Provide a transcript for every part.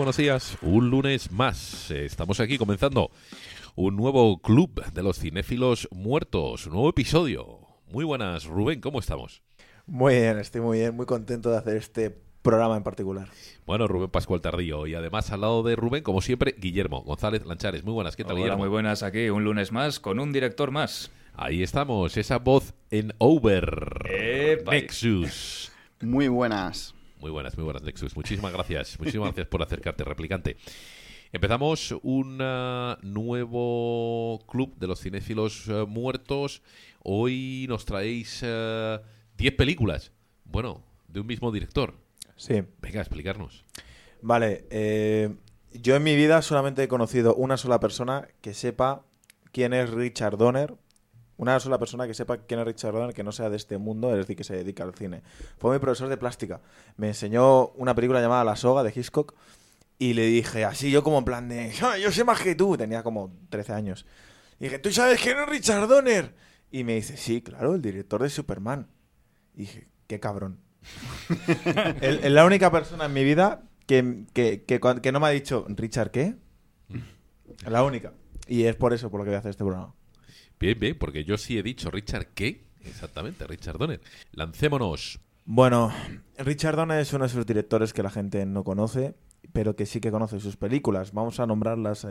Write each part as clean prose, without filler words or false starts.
buenos días. Un lunes más. Estamos aquí comenzando un nuevo club de los cinéfilos muertos, un nuevo episodio. Muy buenas, Rubén, ¿cómo estamos? Muy bien, estoy muy bien, muy contento de hacer este programa en particular. Bueno, Rubén Pascual Tardío, y además al lado de Rubén, como siempre, Guillermo González Lanchares. Muy buenas, ¿qué tal, Guillermo? Muy buenas, aquí un lunes más con un director más. Ahí estamos, esa voz en over. Nexus. Muy buenas. Muy buenas, Nexus. Muchísimas gracias por acercarte, Replicante. Empezamos un nuevo club de los cinéfilos muertos. Hoy nos traéis 10 películas, bueno, de un mismo director. Sí. Venga, explicarnos. Vale, yo en mi vida solamente he conocido una sola persona que sepa quién es Richard Donner. Una sola persona que sepa quién es Richard Donner, que no sea de este mundo, es decir, que se dedica al cine. Fue mi profesor de plástica. Me enseñó una película llamada La soga, de Hitchcock, y le dije así, yo como en plan de... Yo sé más que tú. Tenía como 13 años. Y dije, ¿tú sabes quién es Richard Donner? Y me dice, sí, claro, el director de Superman. Y dije, qué cabrón. Es la única persona en mi vida que no me ha dicho, ¿Richard qué? La única. Y es por eso por lo que voy a hacer este programa. Bien, bien, porque yo sí he dicho Richard qué, exactamente, Richard Donner. Lancémonos. Bueno, Richard Donner es uno de esos directores que la gente no conoce, pero que sí que conoce sus películas. Vamos a nombrarlas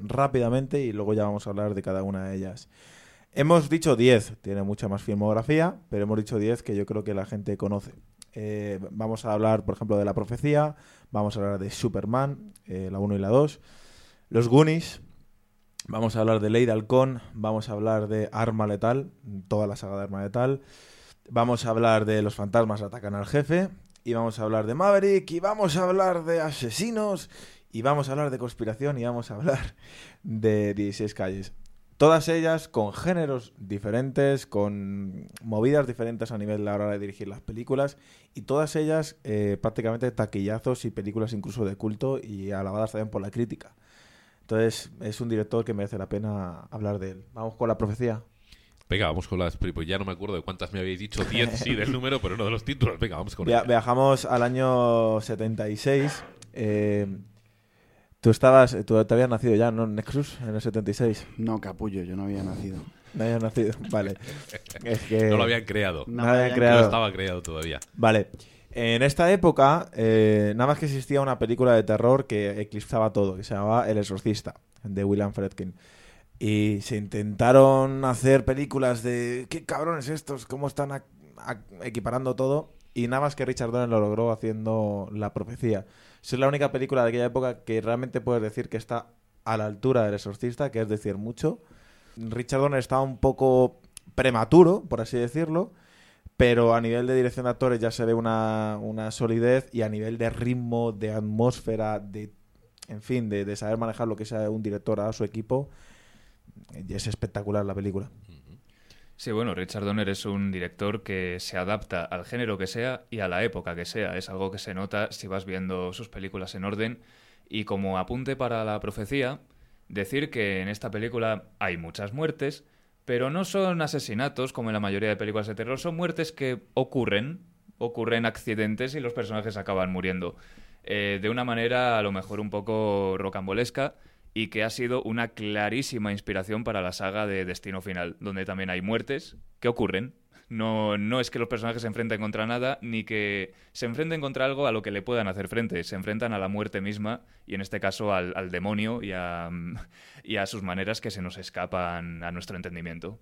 rápidamente y luego ya vamos a hablar de cada una de ellas. Hemos dicho 10, tiene mucha más filmografía, pero hemos dicho 10 que yo creo que la gente conoce. Vamos a hablar, por ejemplo, de La profecía, vamos a hablar de Superman, la 1 y la 2, Los Goonies... Vamos a hablar de Lady Halcón, vamos a hablar de Arma Letal, toda la saga de Arma Letal, vamos a hablar de Los Fantasmas Atacan al Jefe, y vamos a hablar de Maverick, y vamos a hablar de Asesinos, y vamos a hablar de Conspiración, y vamos a hablar de 16 Calles. Todas ellas con géneros diferentes, con movidas diferentes a nivel de la hora de dirigir las películas, y todas ellas prácticamente taquillazos y películas incluso de culto y alabadas también por la crítica. Entonces, es un director que merece la pena hablar de él. Vamos con La profecía. Venga, vamos con las... Pues ya no me acuerdo de cuántas me habéis dicho. 10 sí del número, pero no de los títulos. Venga, vamos con ella. Viajamos al año 76. Tú te habías nacido ya, ¿no, Nexus? En el 76. No, capullo, yo no había nacido. No había nacido, vale. Es que... No lo habían creado. No estaba creado todavía. Vale. En esta época, nada más que existía una película de terror que eclipsaba todo, que se llamaba El exorcista, de William Friedkin. Y se intentaron hacer películas de qué cabrones estos, cómo están equiparando todo, y nada más que Richard Donner lo logró haciendo La profecía. Es la única película de aquella época que realmente puedes decir que está a la altura del exorcista, que es decir mucho. Richard Donner estaba un poco prematuro, por así decirlo, pero a nivel de dirección de actores ya se ve una solidez, y a nivel de ritmo, de atmósfera, de saber manejar lo que sea un director a su equipo, es espectacular la película. Sí, bueno, Richard Donner es un director que se adapta al género que sea y a la época que sea. Es algo que se nota si vas viendo sus películas en orden. Y como apunte para La profecía, decir que en esta película hay muchas muertes, pero no son asesinatos, como en la mayoría de películas de terror, son muertes que ocurren accidentes y los personajes acaban muriendo. De una manera a lo mejor un poco rocambolesca, y que ha sido una clarísima inspiración para la saga de Destino Final, donde también hay muertes que ocurren. No es que los personajes se enfrenten contra nada, ni que se enfrenten contra algo a lo que le puedan hacer frente. Se enfrentan a la muerte misma, y en este caso al demonio y a sus maneras que se nos escapan a nuestro entendimiento.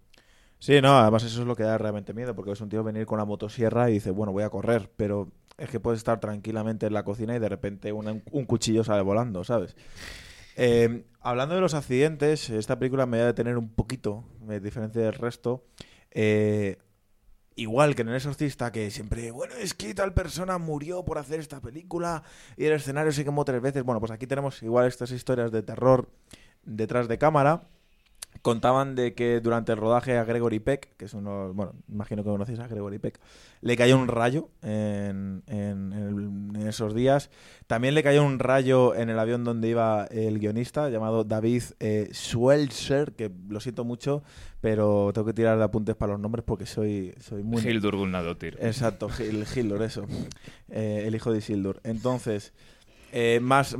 Sí, no, además eso es lo que da realmente miedo, porque es un tío venir con una motosierra y dice, bueno, voy a correr, pero es que puedes estar tranquilamente en la cocina y de repente un cuchillo sale volando, ¿sabes? Hablando de los accidentes, esta película me voy a detener un poquito, me diferencia del resto. Igual que en El exorcista, que siempre, bueno, es que tal persona murió por hacer esta película y el escenario se quemó 3 veces. Bueno, pues aquí tenemos igual estas historias de terror detrás de cámara. Contaban de que durante el rodaje a Gregory Peck, que es uno, bueno, imagino que conocéis a Gregory Peck, le cayó un rayo en esos días. También le cayó un rayo en el avión donde iba el guionista, llamado David Schweitzer, que lo siento mucho, pero tengo que tirar de apuntes para los nombres porque soy muy... Hildur Gunnadotir. Exacto, Hildur, eso. El hijo de Hildur. Entonces... Más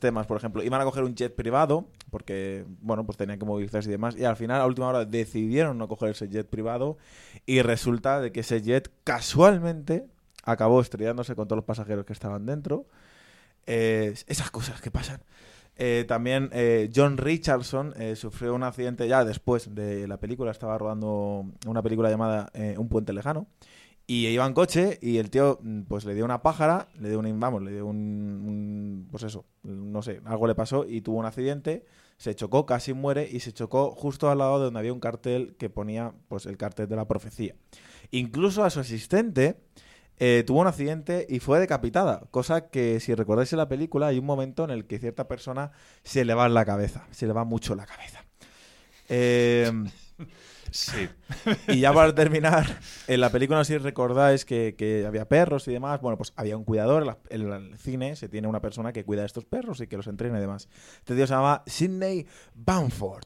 temas, por ejemplo. Iban a coger un jet privado porque, bueno, pues tenían que movilizarse y demás. Y al final, a última hora, decidieron no coger ese jet privado y resulta de que ese jet casualmente acabó estrellándose con todos los pasajeros que estaban dentro. Esas cosas que pasan. También John Richardson sufrió un accidente ya después de la película. Estaba rodando una película llamada Un puente lejano. Y iba en coche y el tío pues le dio una pájara, algo le pasó y tuvo un accidente, se chocó, casi muere y se chocó justo al lado de donde había un cartel que ponía pues el cartel de La Profecía. Incluso a su asistente tuvo un accidente y fue decapitada, cosa que si recordáis en la película hay un momento en el que cierta persona se le va en la cabeza, se le va mucho la cabeza. Sí. Y ya para terminar, en la película, no sé si recordáis que había perros y demás. Bueno, pues había un cuidador. En el cine se tiene una persona que cuida a estos perros y que los entrena y demás. Este tío se llamaba Sidney Bamford.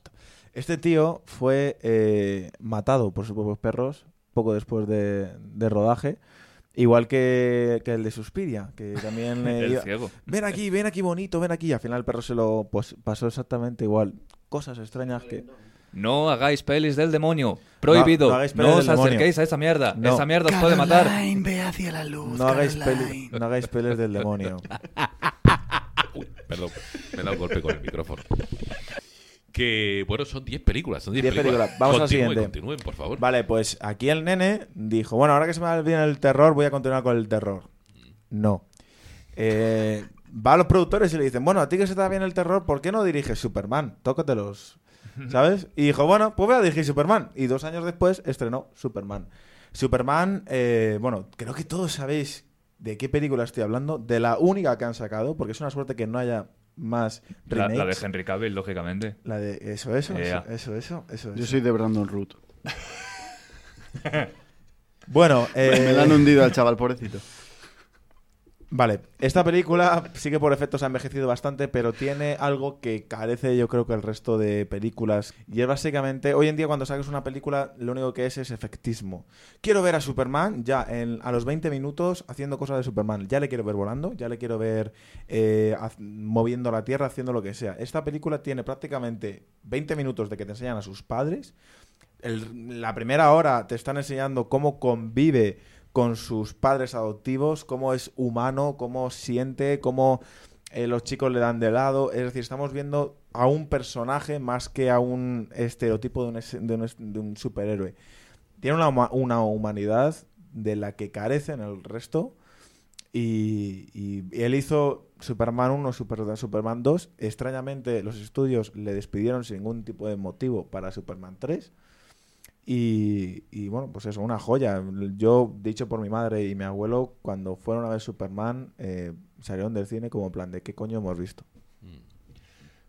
Este tío fue matado por sus propios perros poco después de rodaje. Igual que el de Suspiria, que también iba, ven aquí bonito, ven aquí. Y al final el perro se lo pasó exactamente igual. Cosas extrañas que... No hagáis pelis del demonio. Prohibido. No os acerquéis a esa mierda. No. Esa mierda os puede matar. Ve hacia la luz, no hagáis pelis del demonio. Uy, perdón. Me he dado un golpe con el micrófono. Que, bueno, son 10 películas. Vamos a la siguiente. Continúen, por favor. Vale, pues aquí el nene dijo, bueno, ahora que se me viene el terror, voy a continuar con el terror. No. Va a los productores y le dicen, bueno, a ti que se te da bien el terror, ¿por qué no diriges Superman? Tócate los... ¿Sabes? Y dijo, bueno, pues voy a dirigir Superman. Y 2 años después estrenó Superman. Superman, bueno, creo que todos sabéis de qué película estoy hablando. De la única que han sacado, porque es una suerte que no haya más remakes. La de Henry Cavill, lógicamente. La de eso. Yo soy de Brandon Root. Bueno, me la han hundido al chaval, pobrecito. Vale, esta película sí que por efectos ha envejecido bastante, pero tiene algo que carece yo creo que el resto de películas. Y es básicamente, hoy en día cuando sacas una película lo único que es efectismo. Quiero ver a Superman ya a los 20 minutos haciendo cosas de Superman. Ya le quiero ver volando, ya le quiero ver moviendo la tierra, haciendo lo que sea. Esta película tiene prácticamente 20 minutos de que te enseñan a sus padres. La primera hora te están enseñando cómo convive con sus padres adoptivos, cómo es humano, cómo siente, cómo los chicos le dan de lado. Es decir, estamos viendo a un personaje más que a un estereotipo de un superhéroe. Tiene una humanidad de la que carecen el resto. Y él hizo Superman 1, Superman 2. Extrañamente, los estudios le despidieron sin ningún tipo de motivo para Superman 3. Y bueno, pues eso, una joya. Yo, dicho por mi madre y mi abuelo, cuando fueron a ver Superman, salieron del cine como en plan de ¿qué coño hemos visto?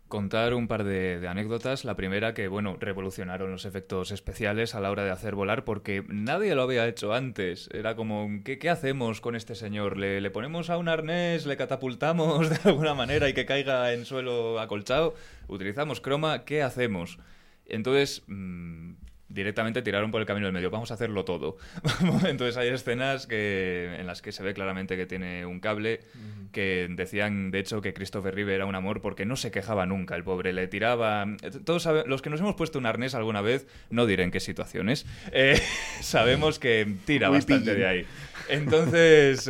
Contar un par de anécdotas. La primera que, bueno, revolucionaron los efectos especiales a la hora de hacer volar porque nadie lo había hecho antes. Era como, ¿qué hacemos con este señor? ¿Le ponemos a un arnés? ¿Le catapultamos de alguna manera y que caiga en suelo acolchado? ¿Utilizamos croma? ¿Qué hacemos? Entonces... directamente tiraron por el camino del medio. Vamos a hacerlo todo. Entonces hay escenas en las que se ve claramente que tiene un cable, que decían, de hecho, que Christopher Reeve era un amor porque no se quejaba nunca. El pobre le tiraba... Todos los que nos hemos puesto un arnés alguna vez, no diré en qué situaciones, sabemos que tira bastante de ahí. Entonces...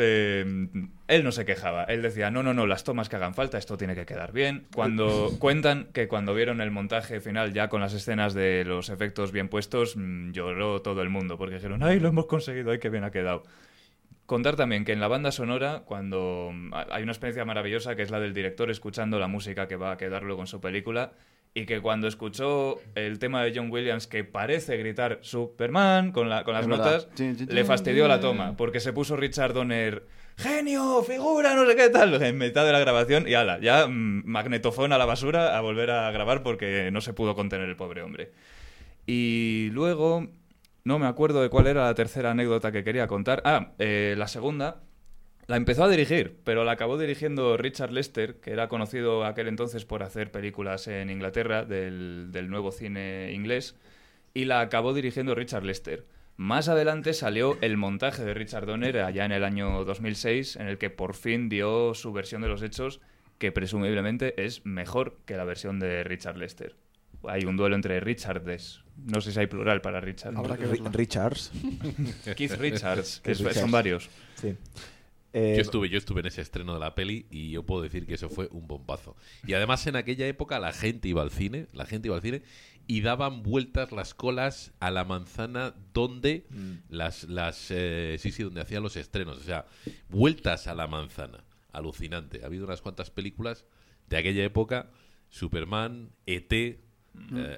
él no se quejaba. Él decía, no, las tomas que hagan falta, esto tiene que quedar bien. Cuando cuentan que cuando vieron el montaje final ya con las escenas de los efectos bien puestos, lloró todo el mundo porque dijeron, ¡ay, lo hemos conseguido! ¡Ay, qué bien ha quedado! Contar también que en la banda sonora, cuando hay una experiencia maravillosa que es la del director escuchando la música que va a quedar luego en su película... Y que cuando escuchó el tema de John Williams, que parece gritar Superman con las notas, le fastidió la toma, porque se puso Richard Donner, genio, figura, no sé qué tal, en mitad de la grabación, y ala, ya magnetofón a la basura a volver a grabar porque no se pudo contener el pobre hombre. Y luego, no me acuerdo de cuál era la tercera anécdota que quería contar. La segunda... La empezó a dirigir, pero la acabó dirigiendo Richard Lester, que era conocido aquel entonces por hacer películas en Inglaterra del nuevo cine inglés, y la acabó dirigiendo Richard Lester. Más adelante salió el montaje de Richard Donner allá en el año 2006, en el que por fin dio su versión de los hechos, que presumiblemente es mejor que la versión de Richard Lester. Hay un duelo entre Richards. No sé si hay plural para Richard. Habrá que verla. Richards. Keith Richards, que Richards. Son varios. Sí. Yo estuve en ese estreno de la peli y yo puedo decir que eso fue un bombazo. Y además en aquella época la gente iba al cine y daban vueltas las colas a la manzana donde donde hacían los estrenos, o sea, vueltas a la manzana, alucinante. Ha habido unas cuantas películas de aquella época, Superman, E.T.,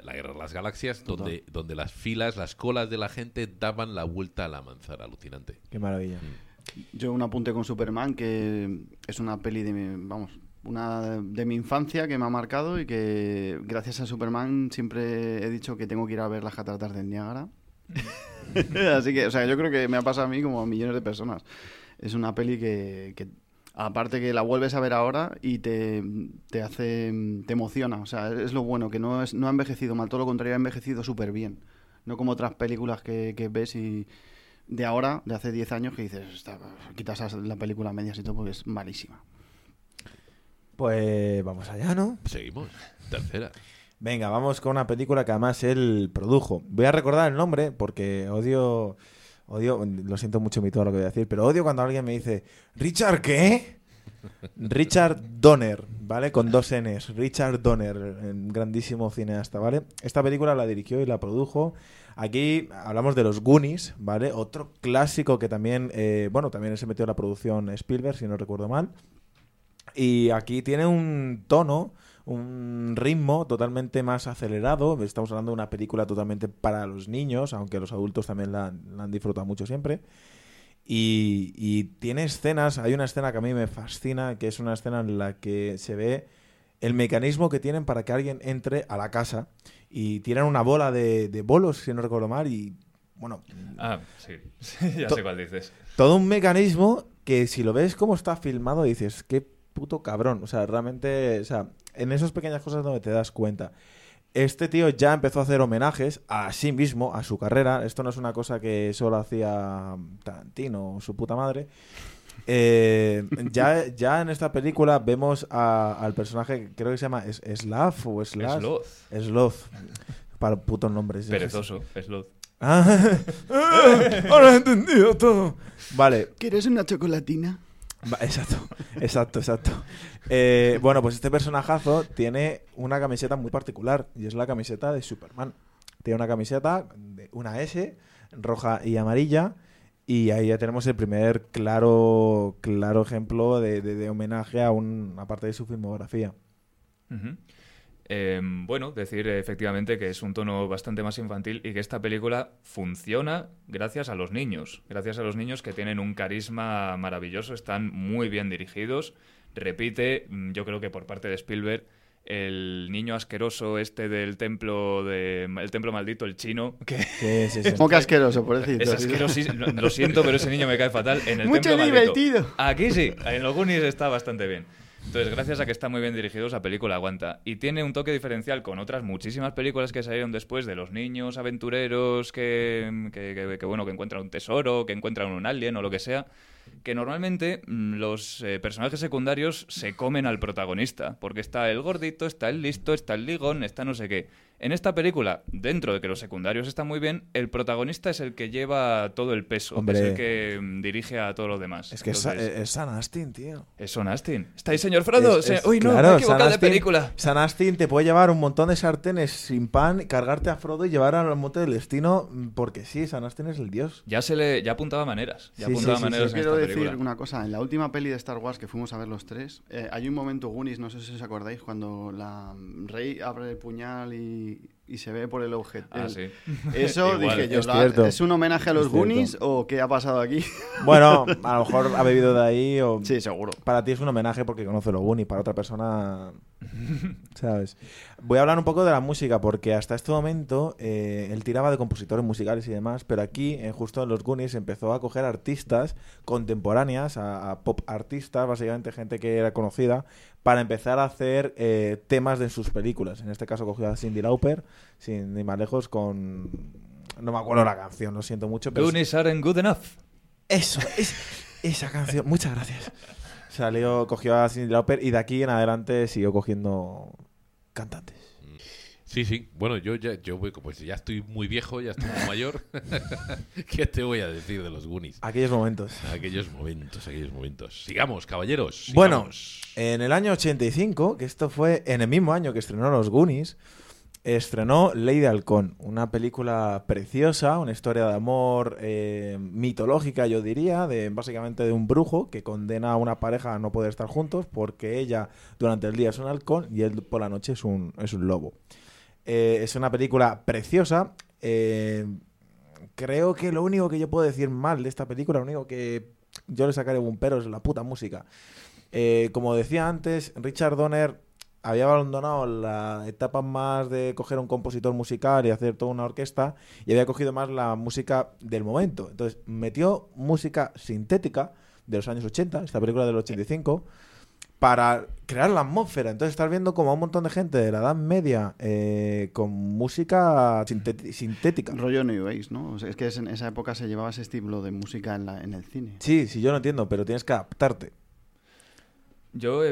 La Guerra de las Galaxias, donde las filas, las colas de la gente daban la vuelta a la manzana, alucinante. Qué maravilla. Yo un apunte con Superman, que es una peli de mi infancia que me ha marcado y que gracias a Superman siempre he dicho que tengo que ir a ver las cataratas del Niágara. Así que, o sea, yo creo que me ha pasado a mí como a millones de personas. Es una peli que aparte que la vuelves a ver ahora y te emociona. O sea, es lo bueno, que no ha envejecido mal, todo lo contrario, ha envejecido súper bien. No como otras películas que ves y... de ahora, de hace 10 años, que dices, quitas la película medias y todo porque es malísima. Pues vamos allá, ¿no? Seguimos. Tercera. Venga, vamos con una película que además él produjo. Voy a recordar el nombre porque odio, lo siento mucho mi todo lo que voy a decir, pero odio cuando alguien me dice, ¿Richard qué? Richard Donner, ¿vale? Con dos N's. Richard Donner, grandísimo cineasta, ¿vale? Esta película la dirigió y la produjo. Aquí hablamos de Los Goonies, ¿vale? Otro clásico que también, también se metió en la producción Spielberg, si no recuerdo mal. Y aquí tiene un tono, un ritmo totalmente más acelerado. Estamos hablando de una película totalmente para los niños, aunque los adultos también la han disfrutado mucho siempre. Y tiene escenas, hay una escena que a mí me fascina, que es una escena en la que se ve el mecanismo que tienen para que alguien entre a la casa y tiran una bola de bolos, si no recuerdo mal, y bueno... Ah, sí, ya sé cuál dices. Todo un mecanismo que si lo ves como está filmado dices, qué puto cabrón, o sea, realmente, o sea, en esas pequeñas cosas donde te das cuenta. Este tío ya empezó a hacer homenajes a sí mismo, a su carrera. Esto no es una cosa que solo hacía Tarantino o su puta madre. Ya en esta película vemos al personaje, creo que se llama Sloth o Slash. Sloth. Para putos nombres. Perezoso, Sloth. Ahora he entendido todo. Vale. ¿Quieres una chocolatina? Exacto. Pues este personajazo tiene una camiseta muy particular y es la camiseta de Superman. Tiene una camiseta de una S, roja y amarilla, y ahí ya tenemos el primer claro ejemplo de homenaje a una parte de su filmografía. Uh-huh. Decir efectivamente que es un tono bastante más infantil y que esta película funciona gracias a los niños que tienen un carisma maravilloso, están muy bien dirigidos. Repite, yo creo que por parte de Spielberg, el niño asqueroso este del templo maldito, el chino. Que... Sí. Como que asqueroso, por decirlo. Es asquerosísimo, lo siento, pero ese niño me cae fatal. En el Mucho templo divertido. Maldito. Aquí sí, en los Goonies está bastante bien. Entonces, gracias a que está muy bien dirigido, la película aguanta. Y tiene un toque diferencial con otras muchísimas películas que salieron después de los niños aventureros que encuentran un tesoro, que encuentran un alien o lo que sea, que normalmente los personajes secundarios se comen al protagonista, porque está el gordito, está el listo, está el ligón, está no sé qué. En esta película, dentro de que los secundarios están muy bien, el protagonista es el que lleva todo el peso. Hombre. Es el que dirige a todos los demás. Es que es Sean Astin, tío. Es Sean Astin. ¿Está ahí, señor Frodo? Me he equivocado de película. Sean Astin te puede llevar un montón de sartenes sin pan, cargarte a Frodo y llevar al monte del destino, porque sí, Sean Astin es el dios. Ya apuntaba maneras. Sí, quiero decir película. Una cosa. En la última peli de Star Wars que fuimos a ver los tres, hay un momento Goonies, no sé si os acordáis, cuando la Rey abre el puñal y se ve por el objeto. Ah, sí. Eso dije yo. ¿Es un homenaje a los Goonies o qué ha pasado aquí? Bueno, a lo mejor ha bebido de ahí. O... Sí, seguro. Para ti es un homenaje porque conoce los Goonies, para otra persona. ¿Sabes? Voy a hablar un poco de la música porque hasta este momento él tiraba de compositores musicales y demás, pero aquí, justo en los Goonies, empezó a coger artistas contemporáneas, a pop artistas, básicamente gente que era conocida, para empezar a hacer temas de sus películas. En este caso cogió a Cyndi Lauper, sin ir más lejos, con No me acuerdo la canción, lo siento mucho. Pero Goonies aren't good enough. Eso, esa canción. Muchas gracias. Salió, cogió a Cyndi Lauper y de aquí en adelante siguió cogiendo cantantes. Sí, sí. Bueno, yo voy, pues ya estoy muy viejo, ya estoy muy mayor. ¿Qué te voy a decir de los Goonies? Aquellos momentos. Aquellos momentos. Sigamos, caballeros. Sigamos. Bueno, en el año 85, que esto fue en el mismo año que estrenó los Goonies, estrenó Lady Halcón, una película preciosa, una historia de amor mitológica, yo diría, básicamente de un brujo que condena a una pareja a no poder estar juntos porque ella durante el día es un halcón y él por la noche es un lobo. Es una película preciosa. Creo que lo único que yo puedo decir mal de esta película, lo único que yo le sacaré un pero es la puta música. Como decía antes, Richard Donner había abandonado la etapa más de coger un compositor musical y hacer toda una orquesta y había cogido más la música del momento. Entonces metió música sintética de los años 80, esta película del 85, para crear la atmósfera. Entonces estás viendo como a un montón de gente de la Edad Media con música sintética. Rollo New Age, ¿no? O sea, es que en esa época se llevaba ese estilo de música en el cine. Sí, yo lo entiendo, pero tienes que adaptarte. Yo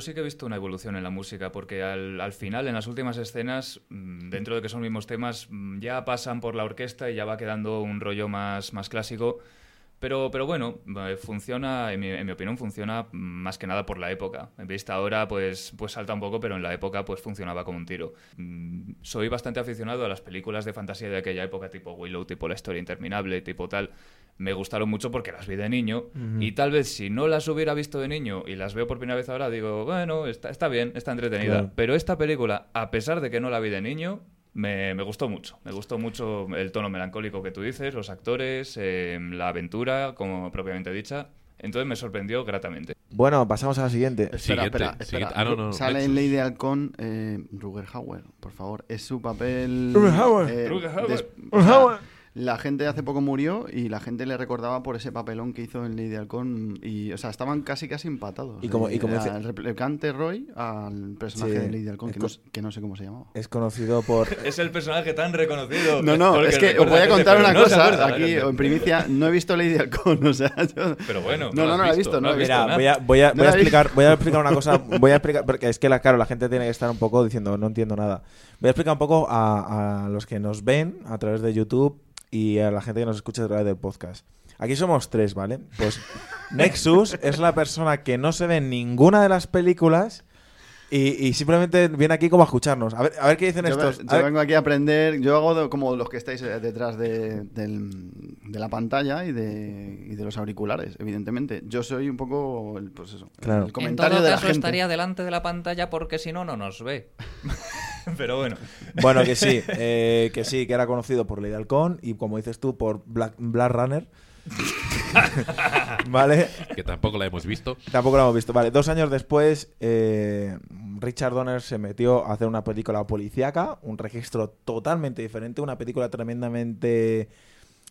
sí que he visto una evolución en la música, porque al final, en las últimas escenas, dentro de que son los mismos temas, ya pasan por la orquesta y ya va quedando un rollo más clásico. Pero bueno, funciona, en mi opinión, funciona más que nada por la época. En vista ahora, pues salta un poco, pero en la época pues funcionaba como un tiro. Soy bastante aficionado a las películas de fantasía de aquella época, tipo Willow, tipo La historia interminable, tipo tal. Me gustaron mucho porque las vi de niño, uh-huh. Y tal vez si no las hubiera visto de niño y las veo por primera vez ahora, digo, bueno, está bien, está entretenida. Claro. Pero esta película, a pesar de que no la vi de niño, me gustó mucho. Me gustó mucho el tono melancólico que tú dices, los actores, la aventura, como propiamente dicha. Entonces me sorprendió gratamente. Bueno, pasamos a la siguiente. Espera. Ah, no. Sale en Lady Halcón Rutger Hauer, por favor. Es su papel... Rutger Hauer. La gente hace poco murió y la gente le recordaba por ese papelón que hizo en Lady Halcón. Y, o sea, estaban casi empatados. Y como dice... El replicante Roy al personaje de Lady Halcón, que no sé cómo se llamaba. Es conocido por... es el personaje tan reconocido. No, es que os voy a contar una cosa. Aquí, en primicia, no he visto Lady Halcón. O sea, yo... Pero bueno, no la he visto. Mira, voy a explicar una cosa. Porque es que, la gente tiene que estar un poco diciendo, no entiendo nada. Voy a explicar un poco a los que nos ven a través de YouTube y a la gente que nos escucha a través del podcast. Aquí somos tres, ¿vale? Pues Nexus es la persona que no se ve en ninguna de las películas y simplemente viene aquí como a escucharnos. A ver qué dicen estos. Yo vengo aquí a aprender. Yo hago como los que estáis detrás de la pantalla y de los auriculares, evidentemente. Yo soy un poco el comentario de la gente. En todo caso estaría delante de la pantalla porque si no, no nos ve. Pero bueno. Bueno, que era conocido por Lady Halcón y, como dices tú, por Black Runner. ¿Vale? Que tampoco la hemos visto. Vale, 2 años después, Richard Donner se metió a hacer una película policíaca, un registro totalmente diferente, una película tremendamente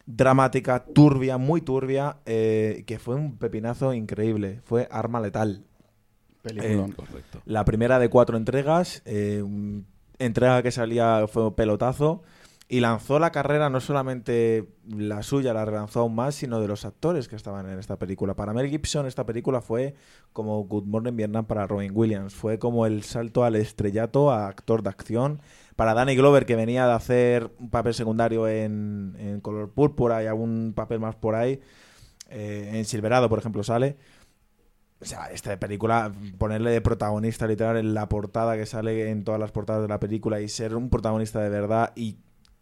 dramática, turbia, muy turbia, que fue un pepinazo increíble. Fue Arma Letal. Película, correcto. La primera de 4 entregas, entrega que salía fue un pelotazo y lanzó la carrera, no solamente la suya, la relanzó aún más, sino de los actores que estaban en esta película. Para Mel Gibson esta película fue como Good Morning Vietnam para Robin Williams, fue como el salto al estrellato a actor de acción. Para Danny Glover, que venía de hacer un papel secundario en Color Púrpura y algún papel más por ahí, en Silverado por ejemplo sale. O sea, esta película, ponerle de protagonista literal en la portada, que sale en todas las portadas de la película, y ser un protagonista de verdad y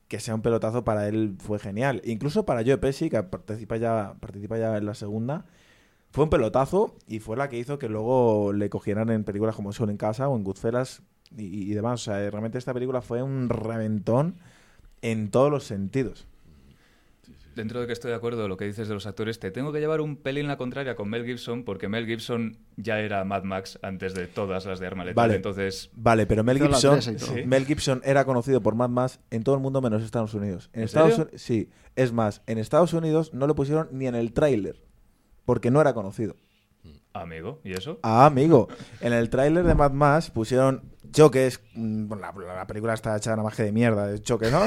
que sea un pelotazo, para él fue genial. Incluso para Joe Pesci, que participa ya en la segunda, fue un pelotazo y fue la que hizo que luego le cogieran en películas como Sol en Casa o en Goodfellas y demás. O sea, realmente esta película fue un reventón en todos los sentidos. Dentro de que estoy de acuerdo con lo que dices de los actores, te tengo que llevar un pelín la contraria con Mel Gibson, porque Mel Gibson ya era Mad Max antes de todas las de Arma Letal. Vale, entonces... vale, pero Mel Gibson era conocido por Mad Max en todo el mundo menos Estados Unidos. ¿En Estados Unidos? Sí, es más, en Estados Unidos no lo pusieron ni en el tráiler, porque no era conocido. Amigo, ¿y eso? Ah, amigo. En el tráiler de Mad Max pusieron Choques. La película está hecha de una magia de mierda de Choques, ¿no?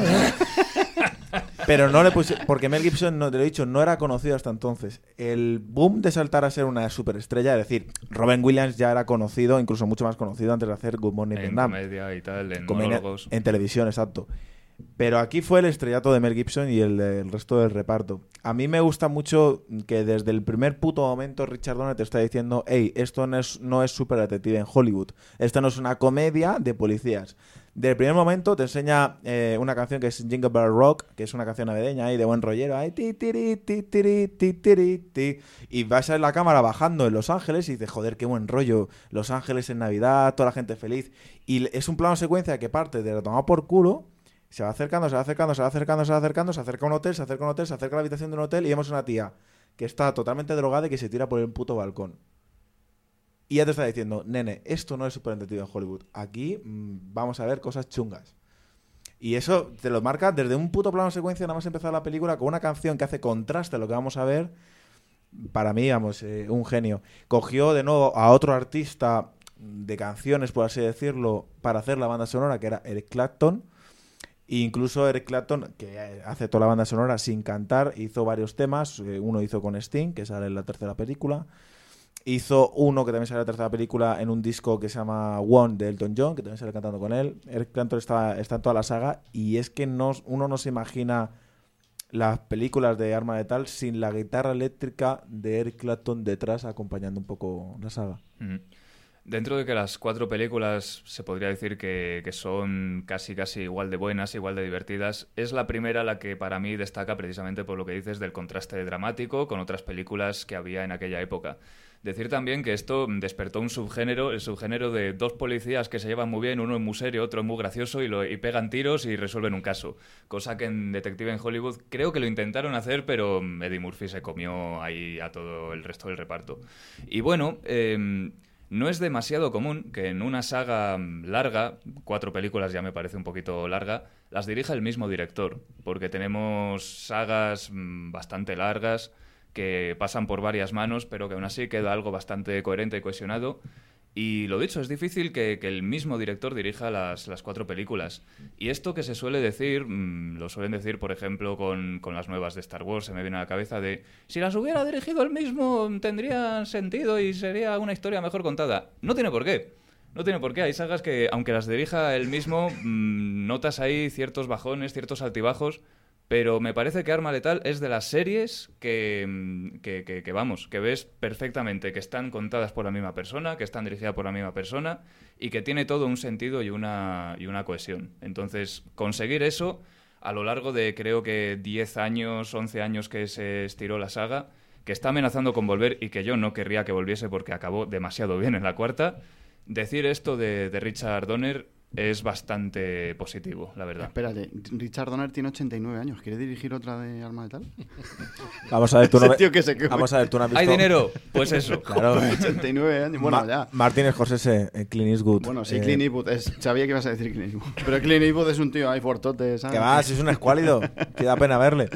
Pero no le pusieron, porque Mel Gibson, no, te lo he dicho, no era conocido hasta entonces. El boom de saltar a ser una superestrella, es decir, Robin Williams ya era conocido, incluso mucho más conocido antes de hacer Good Morning Vietnam. En comedia y tal, en monólogos. En televisión, exacto. Pero aquí fue el estrellato de Mel Gibson y el resto del reparto. A mí me gusta mucho que desde el primer puto momento Richard Donner te está diciendo: hey, esto no es Super Detective en Hollywood. Esto no es una comedia de policías. Desde el primer momento te enseña una canción que es Jingle Bell Rock, que es una canción navideña ahí de buen rollero. Ahí, ti, tiri, ti, tiri, ti, tiri, ti. Y vas a la cámara bajando en Los Ángeles y dices, joder, qué buen rollo. Los Ángeles en Navidad, toda la gente feliz. Y es un plano secuencia que parte de la toma por culo. Se va acercando, se va acercando, se va acercando, se va acercando, se acerca a un hotel, se acerca a un hotel, se acerca a la habitación de un hotel y vemos a una tía que está totalmente drogada y que se tira por el puto balcón. Y ya te está diciendo, nene, esto no es Super Detective en Hollywood. Aquí vamos a ver cosas chungas. Y eso te lo marca desde un puto plano secuencia, nada más empezar la película, con una canción que hace contraste a lo que vamos a ver. Para mí, vamos, un genio. Cogió de nuevo a otro artista de canciones, por así decirlo, para hacer la banda sonora, que era Eric Clapton. Incluso Eric Clapton, que hace toda la banda sonora sin cantar, hizo varios temas. Uno hizo con Sting, que sale en la tercera película. Hizo uno que también sale en la tercera película en un disco que se llama One de Elton John, que también sale cantando con él. Eric Clapton está en toda la saga y es que uno no se imagina las películas de Arma Letal sin la guitarra eléctrica de Eric Clapton detrás acompañando un poco la saga. Mm-hmm. Dentro de que las cuatro películas se podría decir que son casi igual de buenas, igual de divertidas, es la primera la que para mí destaca precisamente por lo que dices del contraste dramático con otras películas que había en aquella época. Decir también que esto despertó un subgénero, el subgénero de dos policías que se llevan muy bien, uno es muy serio, otro es muy gracioso y pegan tiros y resuelven un caso. Cosa que en Detective en Hollywood creo que lo intentaron hacer, pero Eddie Murphy se comió ahí a todo el resto del reparto. Y bueno... no es demasiado común que en una saga larga, cuatro películas ya me parece un poquito larga, las dirija el mismo director, porque tenemos sagas bastante largas que pasan por varias manos, pero que aún así queda algo bastante coherente y cohesionado. Y lo dicho, es difícil que el mismo director dirija las cuatro películas. Y esto que se suele decir, lo suelen decir, por ejemplo, con las nuevas de Star Wars, se me viene a la cabeza de si las hubiera dirigido él mismo tendría sentido y sería una historia mejor contada. No tiene por qué. No tiene por qué. Hay sagas que, aunque las dirija él mismo, notas ahí ciertos bajones, ciertos altibajos, pero me parece que Arma Letal es de las series que ves perfectamente, que están contadas por la misma persona, que están dirigidas por la misma persona y que tiene todo un sentido y una cohesión. Entonces, conseguir eso a lo largo de creo que 10 años, 11 años que se estiró la saga, que está amenazando con volver y que yo no querría que volviese porque acabó demasiado bien en la cuarta, decir esto de Richard Donner... es bastante positivo, la verdad. Espérate, Richard Donner tiene 89 años. ¿Quieres dirigir otra de Arma Letal? Vamos a ver, tú no has visto... ¿Hay dinero? Pues eso. Claro. 89 años, bueno, ya. Martin Scorsese, Clint Eastwood. Bueno, sí, Clint Eastwood. Sabía que ibas a decir Clint Eastwood. Pero Clint Eastwood es un tío ahí fortote, ¿sabes? Que va, si es un escuálido. Que da pena verle.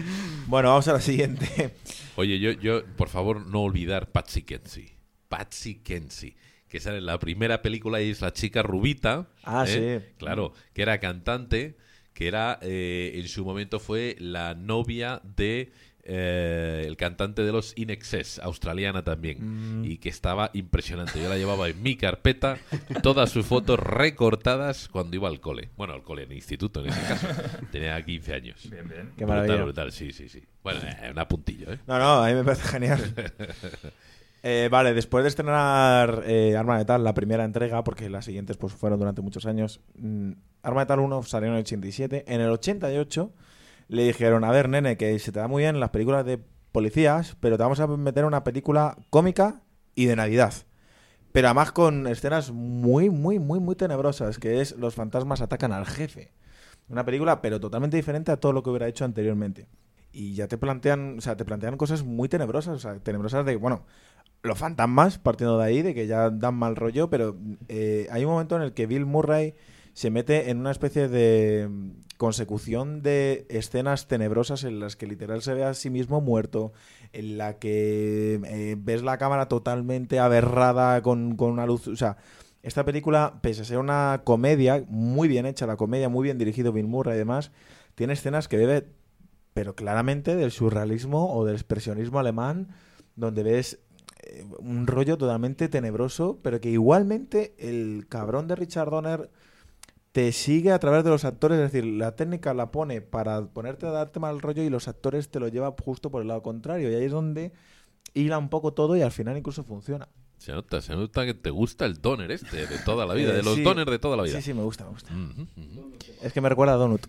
Bueno, vamos a la siguiente. Oye, yo por favor, no olvidar Patsy Kenzie. Que sale en la primera película y es la chica rubita. Ah, sí. Claro, que era cantante, que era en su momento fue la novia de el cantante de los In Excess, australiana también, y que estaba impresionante. Yo la llevaba en mi carpeta, todas sus fotos recortadas cuando iba al cole. Bueno, al cole, en el instituto en ese caso. Tenía 15 años. Bien, bien. Qué maravilla. Brutal. Sí. Bueno, una puntillo, ¿eh? No, a mí me parece genial. Vale, después de estrenar Arma Letal, la primera entrega, porque las siguientes pues fueron durante muchos años, Arma Letal 1 salió en el 87. En el 88 le dijeron, a ver, nene, que se te da muy bien las películas de policías, pero te vamos a meter una película cómica y de Navidad. Pero además con escenas muy, muy, muy, muy tenebrosas, que es Los Fantasmas Atacan al Jefe. Una película, pero totalmente diferente a todo lo que hubiera hecho anteriormente. Y ya te plantean cosas muy tenebrosas, tenebrosas de, bueno... Los fantasmas, partiendo de ahí, de que ya dan mal rollo, pero hay un momento en el que Bill Murray se mete en una especie de consecución de escenas tenebrosas en las que literal se ve a sí mismo muerto, en la que ves la cámara totalmente aberrada con una luz... O sea, esta película, pese a ser una comedia, muy bien hecha la comedia, muy bien dirigido Bill Murray y demás, tiene escenas que bebe pero claramente del surrealismo o del expresionismo alemán, donde ves un rollo totalmente tenebroso, pero que igualmente el cabrón de Richard Donner te sigue a través de los actores, es decir, la técnica la pone para ponerte a darte mal rollo y los actores te lo llevan justo por el lado contrario, y ahí es donde hila un poco todo y al final incluso funciona. Se nota que te gusta el Donner este de toda la vida, de los sí. Donner de toda la vida. Sí, me gusta. Uh-huh, uh-huh. Es que me recuerda a Donut.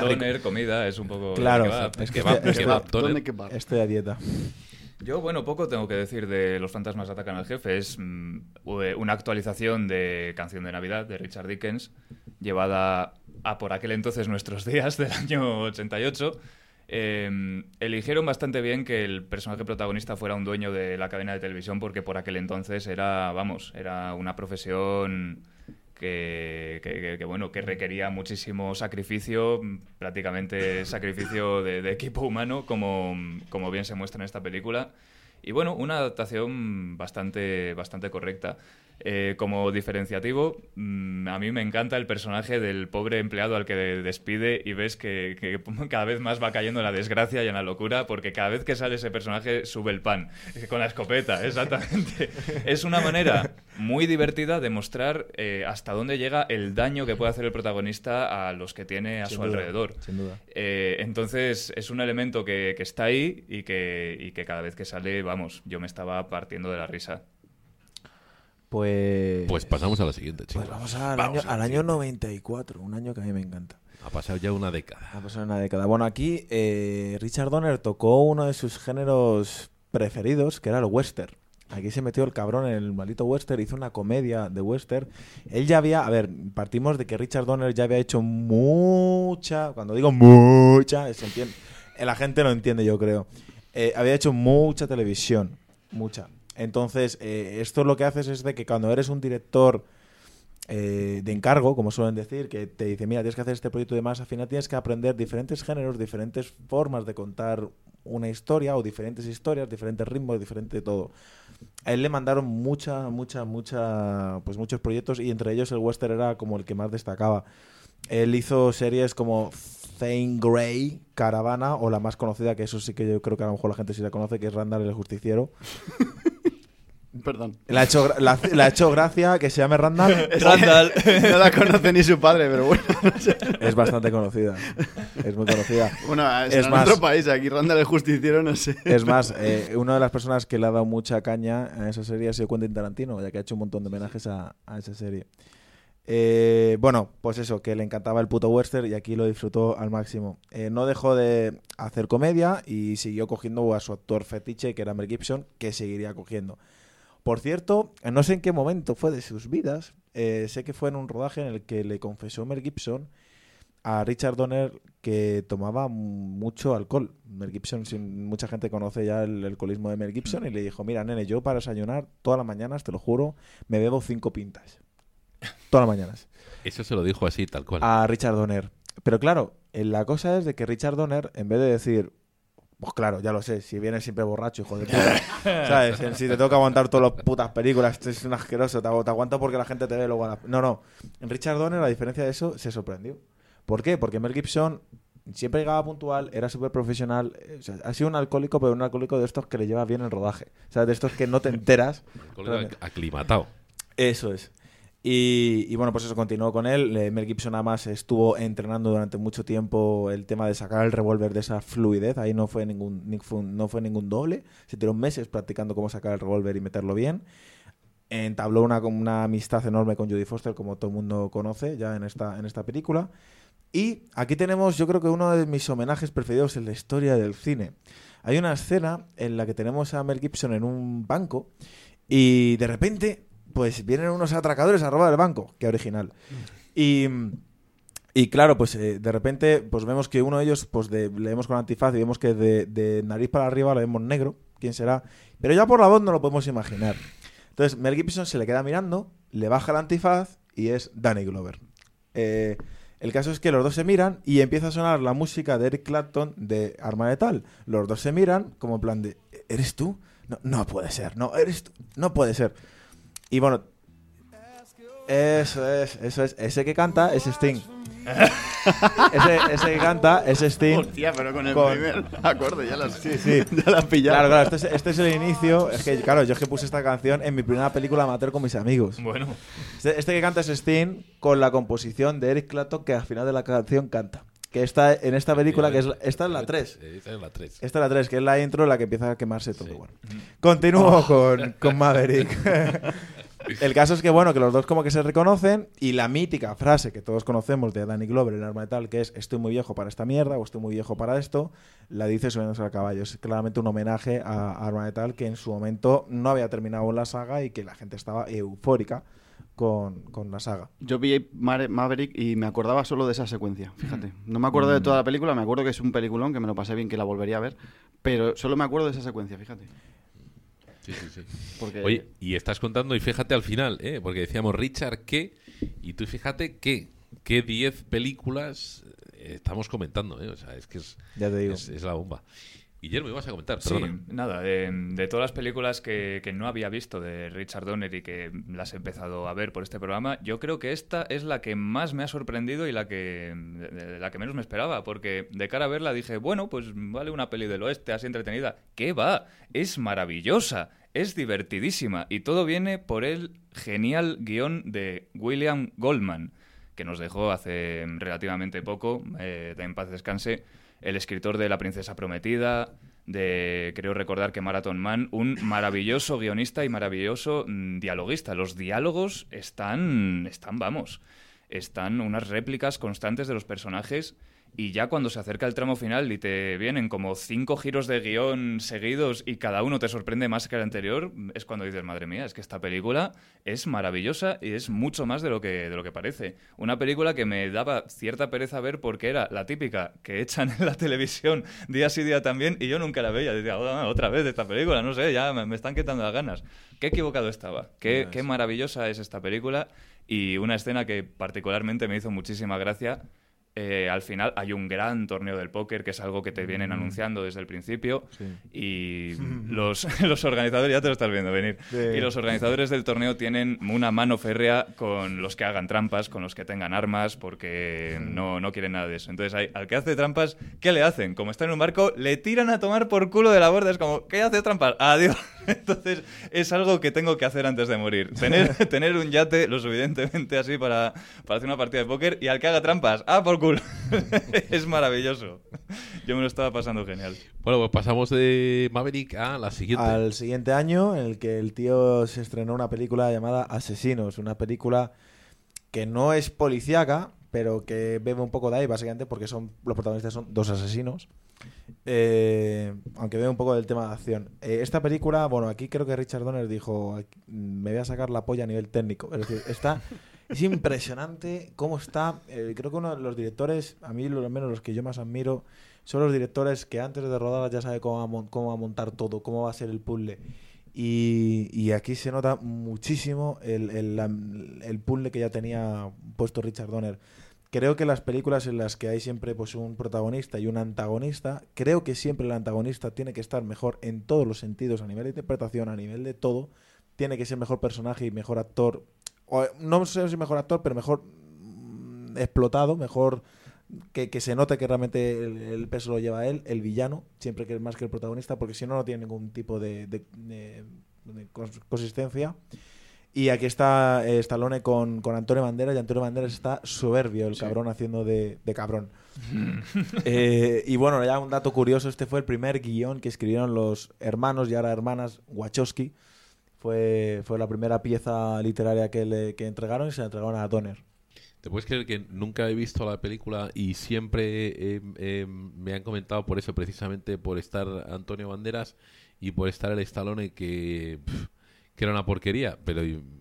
Donner, comida, es un poco... Claro, es que va. Estoy a dieta. Yo, poco tengo que decir de Los Fantasmas Atacan al Jefe. Es una actualización de Canción de Navidad de Richard Dickens, llevada a por aquel entonces nuestros días, del año 88. Eligieron bastante bien que el personaje protagonista fuera un dueño de la cadena de televisión, porque por aquel entonces era una profesión que requería muchísimo sacrificio, prácticamente sacrificio de equipo humano, como bien se muestra en esta película. Y una adaptación bastante correcta. Como diferenciativo, a mí me encanta el personaje del pobre empleado al que despide y ves que cada vez más va cayendo en la desgracia y en la locura, porque cada vez que sale ese personaje sube el pan con la escopeta, exactamente. Es una manera muy divertida de mostrar hasta dónde llega el daño que puede hacer el protagonista a los que tiene a alrededor. Sin duda. Entonces es un elemento que está ahí y que cada vez que sale, yo me estaba partiendo de la risa. Pues pasamos a la siguiente, chicos. Pues vamos al año 94, un año que a mí me encanta. Ha pasado ya una década. Aquí Richard Donner tocó uno de sus géneros preferidos, que era el western. Aquí se metió el cabrón en el maldito western, hizo una comedia de western. Él ya había... A ver, partimos de que Richard Donner ya había hecho mucha... Cuando digo mucha, se entiende, la gente lo entiende, yo creo. Había hecho mucha televisión, mucha. Entonces, esto lo que haces es de que cuando eres un director de encargo, como suelen decir, que te dice, mira, tienes que hacer este proyecto de más, al final tienes que aprender diferentes géneros, diferentes formas de contar una historia o diferentes historias, diferentes ritmos, diferente todo. A él le mandaron muchos proyectos, y entre ellos el western era como el que más destacaba. Él hizo series como Zane Grey, Caravana, o la más conocida, que eso sí que yo creo que a lo mejor la gente sí la conoce, que es Randall el Justiciero. Perdón. Le ha hecho gracia que se llame Randall. Randall. No la conoce ni su padre, pero bueno. No sé. Es bastante conocida. Es muy conocida. Es más, en otro país, aquí Randall el Justiciero, no sé. Es más, una de las personas que le ha dado mucha caña a esa serie ha sido Quentin Tarantino, ya que ha hecho un montón de homenajes a esa serie. Pues eso, que le encantaba el puto western y aquí lo disfrutó al máximo. No dejó de hacer comedia y siguió cogiendo a su actor fetiche, que era Mel Gibson, que seguiría cogiendo. Por cierto, no sé en qué momento fue de sus vidas, sé que fue en un rodaje en el que le confesó Mel Gibson a Richard Donner que tomaba mucho alcohol. Mel Gibson, mucha gente conoce ya el alcoholismo de Mel Gibson, y le dijo, mira, nene, yo para desayunar todas las mañanas, te lo juro, me bebo 5 pintas. Todas las mañanas. Eso se lo dijo así, tal cual. A Richard Donner. Pero claro, la cosa es de que Richard Donner, en vez de decir, pues claro, ya lo sé, si vienes siempre borracho, hijo de puta, ¿sabes? Si te toca aguantar todas las putas películas, esto es un asqueroso, te aguanto porque la gente te ve luego a la... No. Richard Donner, a diferencia de eso, se sorprendió. ¿Por qué? Porque Mel Gibson siempre llegaba puntual, era súper profesional, o sea, ha sido un alcohólico, pero un alcohólico de estos que le lleva bien el rodaje. O sea, de estos que no te enteras. Alcohólico aclimatado. Eso es. Pues eso continuó con él. Mel Gibson además estuvo entrenando durante mucho tiempo el tema de sacar el revólver de esa fluidez. Ahí no fue ningún doble. Se tiró meses practicando cómo sacar el revólver y meterlo bien. Entabló una amistad enorme con Jodie Foster, como todo el mundo conoce ya en esta película. Y aquí tenemos, yo creo que uno de mis homenajes preferidos en la historia del cine. Hay una escena en la que tenemos a Mel Gibson en un banco y de repente... pues vienen unos atracadores a robar el banco. Qué original. Y claro, pues de repente pues vemos que uno de ellos, pues le vemos con antifaz y vemos que de nariz para arriba lo vemos negro. ¿Quién será? Pero ya por la voz no lo podemos imaginar. Entonces Mel Gibson se le queda mirando, le baja el antifaz y es Danny Glover. El caso es que los dos se miran y empieza a sonar la música de Eric Clapton de Arma Letal. Los dos se miran como en plan de, ¿eres tú? No puede ser. Y eso es. Ese que canta es Sting. Ese que canta es Sting. Hostia, pero con el primer acorde ya las has pillado. Claro, este es el inicio. Es que, claro, yo es que puse esta canción en mi primera película amateur con mis amigos. Bueno. Este que canta es Sting con la composición de Eric Clapton, que al final de la canción canta. Que está en esta película, que es esta es la 3. Esta es la 3, que es la intro en la que empieza a quemarse todo. Sí. Bueno. Continúo con Maverick. El caso es que, bueno, que los dos como que se reconocen y la mítica frase que todos conocemos de Danny Glover en Arma Letal, que es estoy muy viejo para esta mierda o estoy muy viejo para esto, la dice subiéndose al caballo. Es claramente un homenaje a Arma Letal, que en su momento no había terminado la saga y que la gente estaba eufórica con la saga. Yo pillé Maverick y me acordaba solo de esa secuencia, fíjate. No me acuerdo de toda la película, me acuerdo que es un peliculón, que me lo pasé bien, que la volvería a ver, pero solo me acuerdo de esa secuencia, fíjate. Sí, sí, sí. Porque... Oye, y estás contando, y fíjate al final, porque decíamos Richard qué, y tú fíjate qué 10 películas estamos comentando, o sea, es que es, ya te digo. Es la bomba. Guillermo, ibas a comentar, perdona. Sí, nada, de todas las películas que no había visto de Richard Donner y que las he empezado a ver por este programa, yo creo que esta es la que más me ha sorprendido y la que menos me esperaba, porque de cara a verla dije, bueno, pues vale, una peli del oeste así entretenida. ¿Qué va? Es maravillosa, es divertidísima y todo viene por el genial guión de William Goldman, que nos dejó hace relativamente poco, en paz descanse, el escritor de La princesa prometida, de, creo recordar que Marathon Man, un maravilloso guionista y maravilloso dialoguista. Los diálogos están unas réplicas constantes de los personajes, y ya cuando se acerca el tramo final y te vienen como 5 giros de guión seguidos y cada uno te sorprende más que el anterior, es cuando dices, madre mía, es que esta película es maravillosa y es mucho más de lo que parece. Una película que me daba cierta pereza ver porque era la típica que echan en la televisión día sí día también y yo nunca la veía. Decía, otra vez esta película, no sé, ya me están quitando las ganas. Qué equivocado estaba, qué maravillosa es esta película, y una escena que particularmente me hizo muchísima gracia. Al final hay un gran torneo del póker, que es algo que te vienen anunciando desde el principio, sí. Y los organizadores, ya te lo estás viendo venir, sí. Y los organizadores del torneo tienen una mano férrea con los que hagan trampas, con los que tengan armas, porque no quieren nada de eso. Entonces al que hace trampas, ¿qué le hacen? Como está en un barco, le tiran a tomar por culo de la borda. Es como, ¿qué hace trampas? Adiós. Entonces es algo que tengo que hacer antes de morir, tener un yate lo suficientemente así para hacer una partida de póker, y al que haga trampas, por culo. Es maravilloso. Yo me lo estaba pasando genial. Bueno, pues pasamos de Maverick a la siguiente. Al siguiente año, en el que el tío se estrenó una película llamada Asesinos, una película que no es policíaca, pero que bebe un poco de ahí, básicamente, porque los protagonistas son dos asesinos. Aunque bebe un poco del tema de acción. Esta película, bueno, aquí creo que Richard Donner dijo, me voy a sacar la polla a nivel técnico. Es decir, es impresionante cómo está. Creo que uno de los directores, a mí lo menos los que yo más admiro, son los directores que antes de rodar ya sabe cómo va a montar todo, cómo va a ser el puzzle. Y aquí se nota muchísimo el puzzle que ya tenía puesto Richard Donner. Creo que las películas en las que hay siempre pues un protagonista y un antagonista, creo que siempre el antagonista tiene que estar mejor en todos los sentidos, a nivel de interpretación, a nivel de todo. Tiene que ser mejor personaje y mejor actor. O, no sé si mejor actor, pero mejor explotado, mejor que se note que realmente el peso lo lleva él, el villano, siempre que más que el protagonista, porque si no, no tiene ningún tipo de consistencia. Y aquí está Stallone con Antonio Banderas, y Antonio Banderas está soberbio, el cabrón haciendo de cabrón. Y bueno, ya un dato curioso, este fue el primer guión que escribieron los hermanos y ahora hermanas Wachowski. Fue la primera pieza literaria que entregaron, y se la entregaron a Donner. ¿Te puedes creer que nunca he visto la película y siempre me han comentado por eso, precisamente por estar Antonio Banderas y por estar el Stallone que era una porquería? Pero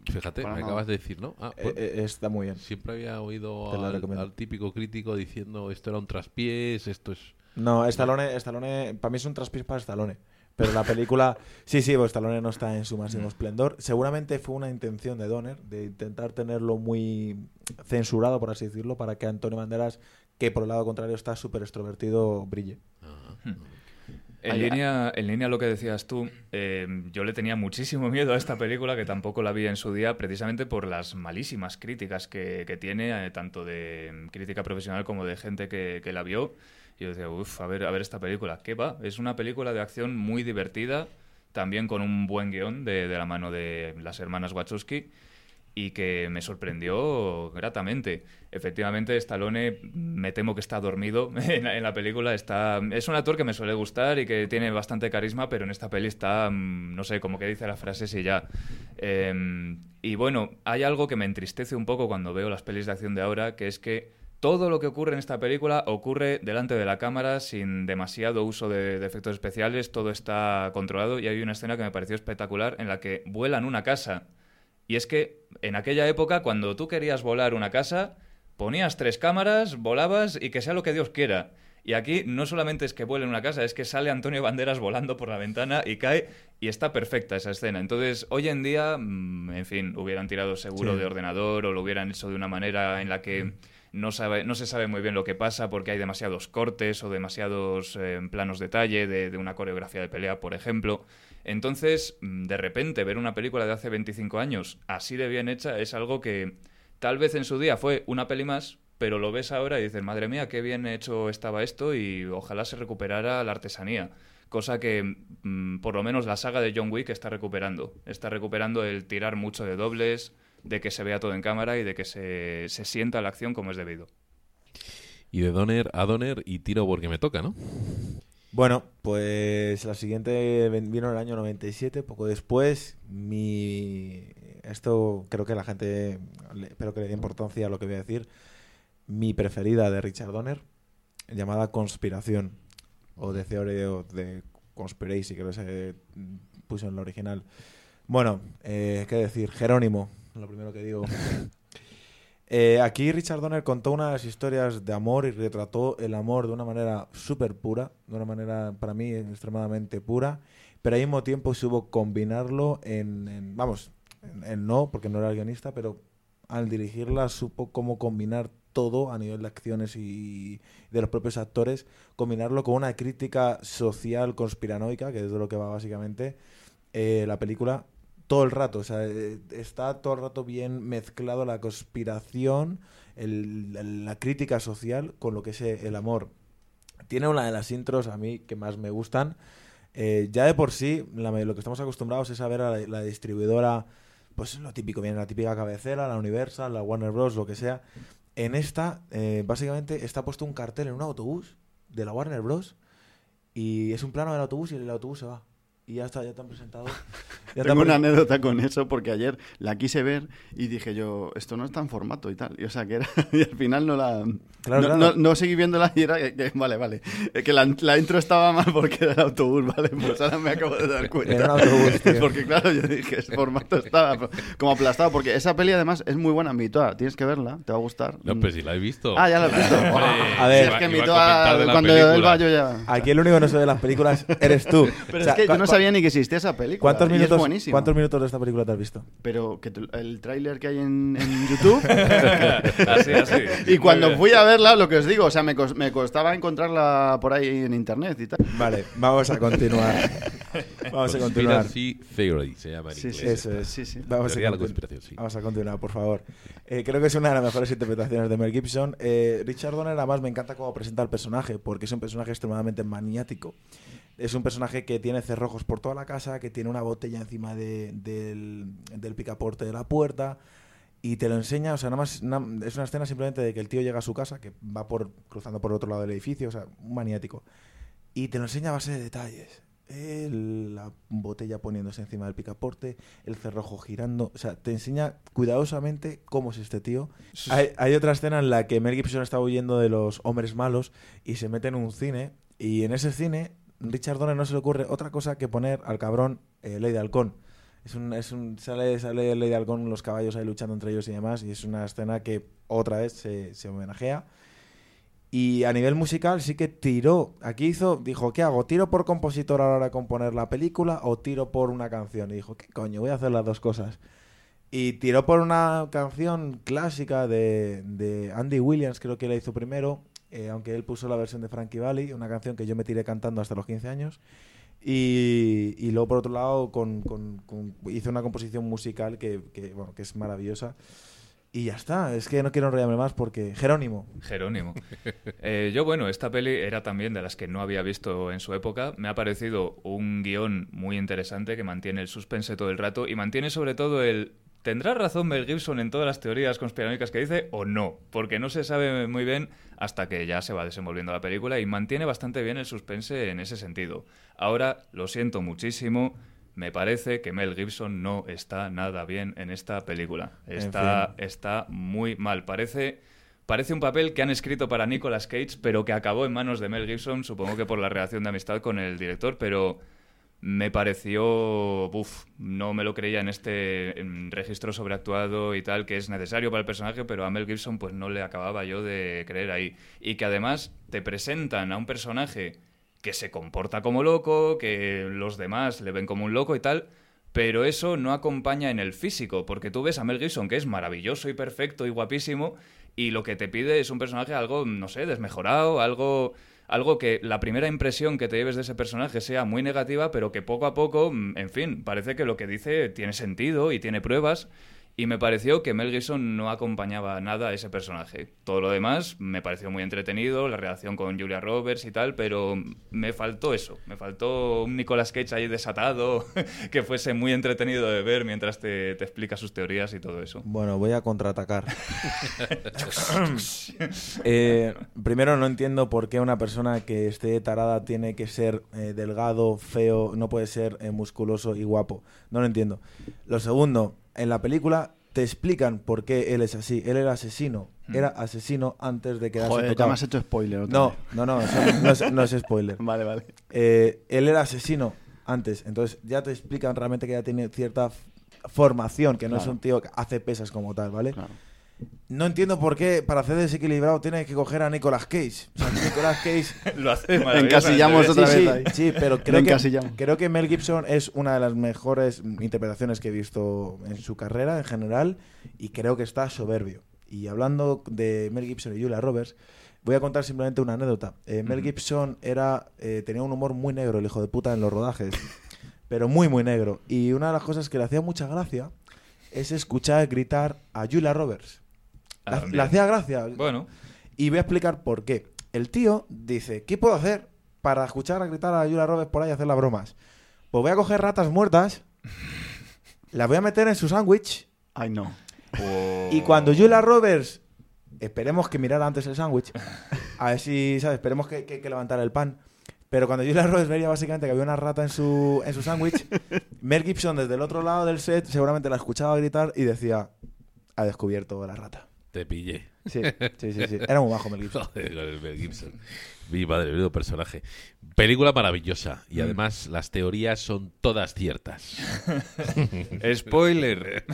fíjate, bueno, me acabas de decir, ¿no? Pues, está muy bien. Siempre había oído al típico crítico diciendo esto era un traspiés, esto es... No, Stallone para mí es un traspiés para Stallone. Pero la película... Sí, pues Stallone no está en su máximo esplendor. Seguramente fue una intención de Donner de intentar tenerlo muy censurado, por así decirlo, para que Antonio Banderas, que por el lado contrario está súper extrovertido, brille. En línea lo que decías tú, yo le tenía muchísimo miedo a esta película, que tampoco la vi en su día, precisamente por las malísimas críticas que tiene, tanto de crítica profesional como de gente que la vio. Y yo decía, uff, a ver esta película, ¿qué va? Es una película de acción muy divertida, también con un buen guión de la mano de las hermanas Wachowski, y que me sorprendió gratamente. Efectivamente, Stallone, me temo que está dormido en la película. Es un actor que me suele gustar y que tiene bastante carisma, pero en esta peli está, no sé, como que dice las frases y ya. Y bueno, hay algo que me entristece un poco cuando veo las pelis de acción de ahora, que es que todo lo que ocurre en esta película ocurre delante de la cámara, sin demasiado uso de efectos especiales, todo está controlado, y hay una escena que me pareció espectacular en la que vuelan una casa. Y es que en aquella época, cuando tú querías volar una casa, ponías 3 cámaras, volabas y que sea lo que Dios quiera. Y aquí no solamente es que vuele una casa, es que sale Antonio Banderas volando por la ventana y cae, y está perfecta esa escena. Entonces, hoy en día, en fin, hubieran tirado seguro de ordenador, o lo hubieran hecho de una manera en la que no se sabe muy bien lo que pasa, porque hay demasiados cortes o demasiados planos detalle de una coreografía de pelea, por ejemplo. Entonces, de repente, ver una película de hace 25 años así de bien hecha es algo que tal vez en su día fue una peli más, pero lo ves ahora y dices, madre mía, qué bien hecho estaba esto, y ojalá se recuperara la artesanía. Cosa que, por lo menos, la saga de John Wick está recuperando. Está recuperando el tirar mucho de dobles, de que se vea todo en cámara y de que se sienta la acción como es debido. Y de Donner a Donner, y tiro porque me toca, ¿no? Bueno, pues la siguiente vino en el año 97, poco después. Esto creo que la gente, espero que le dé importancia a lo que voy a decir. Mi preferida de Richard Donner, llamada Conspiración, o The Theory of the Conspiracy, creo que se puso en la original. Bueno, qué decir, Jerónimo, lo primero que digo. Aquí Richard Donner contó una de las historias de amor y retrató el amor de una manera súper pura, de una manera, para mí, extremadamente pura, pero al mismo tiempo supo combinarlo porque no era el guionista, pero al dirigirla supo cómo combinar todo a nivel de acciones y de los propios actores, combinarlo con una crítica social conspiranoica, que es de lo que va básicamente la película. Todo el rato, o sea, está todo el rato bien mezclado la conspiración, la crítica social con lo que es el amor. Tiene una de las intros a mí que más me gustan. Ya de por sí, lo que estamos acostumbrados es a ver a la distribuidora, pues lo típico, viene la típica cabecera, la Universal, la Warner Bros., lo que sea. En esta, básicamente, está puesto un cartel en un autobús de la Warner Bros. Y es un plano del autobús y el autobús se va. Y ya está, ya te han presentado. Tengo una anécdota con eso, porque ayer la quise ver y dije yo, esto no está en formato y tal. Y, o sea, que era, y al final no la... Claro. No seguí viéndola y era... Vale. Que la intro estaba mal porque era el autobús, ¿vale? Pues ahora me acabo de dar cuenta. Era el autobús, tío. Porque claro, yo dije, el formato estaba como aplastado. Porque esa peli además es muy buena, Mitoa. Tienes que verla, te va a gustar. No, pues si la he visto. Ah, ya la he visto. A ver, si es que Mitoa, cuando yo del Valle ya... Aquí el único que no se ve las películas eres tú. Pero es que yo no sabía ni que existía esa película. ¿Cuántos minutos de esta película te has visto? Pero que el tráiler que hay en YouTube. así. Y cuando fui a verla, lo que os digo, o sea, me costaba encontrarla por ahí en internet y tal. Vale, vamos a continuar. Conspiracy Theory se llama en inglés. Sí, eso es. Sí. Vamos a continuar, por favor. Creo que es una de las mejores interpretaciones de Mel Gibson. Richard Donner, además, me encanta cómo presenta el personaje, porque es un personaje extremadamente maniático. Es un personaje que tiene cerrojos por toda la casa, que tiene una botella encima del picaporte de la puerta, y te lo enseña. O sea, nada más es una escena simplemente de que el tío llega a su casa, que va cruzando por el otro lado del edificio, o sea, un maniático. Y te lo enseña a base de detalles. La botella poniéndose encima del picaporte, el cerrojo girando, o sea, te enseña cuidadosamente cómo es este tío. Sí. Hay otra escena en la que Mel Gibson está huyendo de los hombres malos y se mete en un cine, y en ese cine... Richard Donner no se le ocurre otra cosa que poner al cabrón Lady Halcón. Sale Lady Halcón, los caballos ahí luchando entre ellos y demás, y es una escena que otra vez se homenajea. Y a nivel musical sí que tiró. Aquí dijo, ¿qué hago? ¿Tiro por compositor a la hora de componer la película o tiro por una canción? Y dijo, ¿qué coño? Voy a hacer las dos cosas. Y tiró por una canción clásica de Andy Williams, creo que la hizo primero. aunque él puso la versión de Frankie Valli, una canción que yo me tiré cantando hasta los 15 años. Y luego, por otro lado, hizo una composición musical que es maravillosa. Y ya está, es que no quiero enrollarme más porque... Jerónimo. Esta peli era también de las que no había visto en su época. Me ha parecido un guión muy interesante que mantiene el suspense todo el rato y mantiene sobre todo el... ¿Tendrá razón Mel Gibson en todas las teorías conspiranoicas que dice o no? Porque no se sabe muy bien hasta que ya se va desenvolviendo la película y mantiene bastante bien el suspense en ese sentido. Ahora, lo siento muchísimo, me parece que Mel Gibson no está nada bien en esta película. Está muy mal. Parece un papel que han escrito para Nicolas Cage, pero que acabó en manos de Mel Gibson, supongo que por la relación de amistad con el director, pero... me pareció... no me lo creía en este registro sobreactuado y tal, que es necesario para el personaje, pero a Mel Gibson pues no le acababa yo de creer ahí. Y que además te presentan a un personaje que se comporta como loco, que los demás le ven como un loco y tal, pero eso no acompaña en el físico, porque tú ves a Mel Gibson que es maravilloso y perfecto y guapísimo, y lo que te pide es un personaje algo, no sé, desmejorado, algo que la primera impresión que te lleves de ese personaje sea muy negativa, pero que poco a poco, en fin, parece que lo que dice tiene sentido y tiene pruebas, y me pareció que Mel Gibson no acompañaba nada a ese personaje. Todo lo demás me pareció muy entretenido, la relación con Julia Roberts y tal, pero me faltó eso, me faltó un Nicolas Cage ahí desatado, que fuese muy entretenido de ver mientras te explica sus teorías y todo eso. Bueno, voy a contraatacar. Primero, no entiendo por qué una persona que esté tarada tiene que ser delgado, feo, no puede ser musculoso y guapo. No lo entiendo. Lo segundo... en la película te explican por qué él es así. Él era asesino. Era asesino antes de quedarse tocado. Joder, ya me has hecho spoiler. No es spoiler. Vale. Él era asesino antes. Entonces ya te explican realmente que ya tiene cierta formación, que no es un tío que hace pesas como tal, ¿vale? Claro. No entiendo por qué para hacer desequilibrado tienes que coger a Nicolas Cage. O sea, Nicolas Cage lo hace maravilloso. Encasillamos otra vez ahí. Sí, pero creo que Mel Gibson es una de las mejores interpretaciones que he visto en su carrera en general y creo que está soberbio. Y hablando de Mel Gibson y Julia Roberts, voy a contar simplemente una anécdota. Mel Gibson tenía un humor muy negro, el hijo de puta, en los rodajes, pero muy, muy negro. Y una de las cosas que le hacía mucha gracia es escuchar gritar a Julia Roberts. Le hacía gracia. Bueno. Y voy a explicar por qué. El tío dice, ¿qué puedo hacer para escuchar a gritar a Julia Roberts por ahí y hacer las bromas? Pues voy a coger ratas muertas, las voy a meter en su sándwich. Ay, no. Oh. Y cuando Julia Roberts... esperemos que mirara antes el sándwich. A ver si, ¿sabes? Esperemos que levantara el pan. Pero cuando Julia Roberts veía básicamente que había una rata en su sándwich, Mel Gibson desde el otro lado del set seguramente la escuchaba gritar y decía, ha descubierto la rata. Te pillé. Sí. Era muy bajo Mel Gibson. Mel Gibson. Mi madre, menudo personaje. Película maravillosa. Y además las teorías son todas ciertas. ¡Spoiler!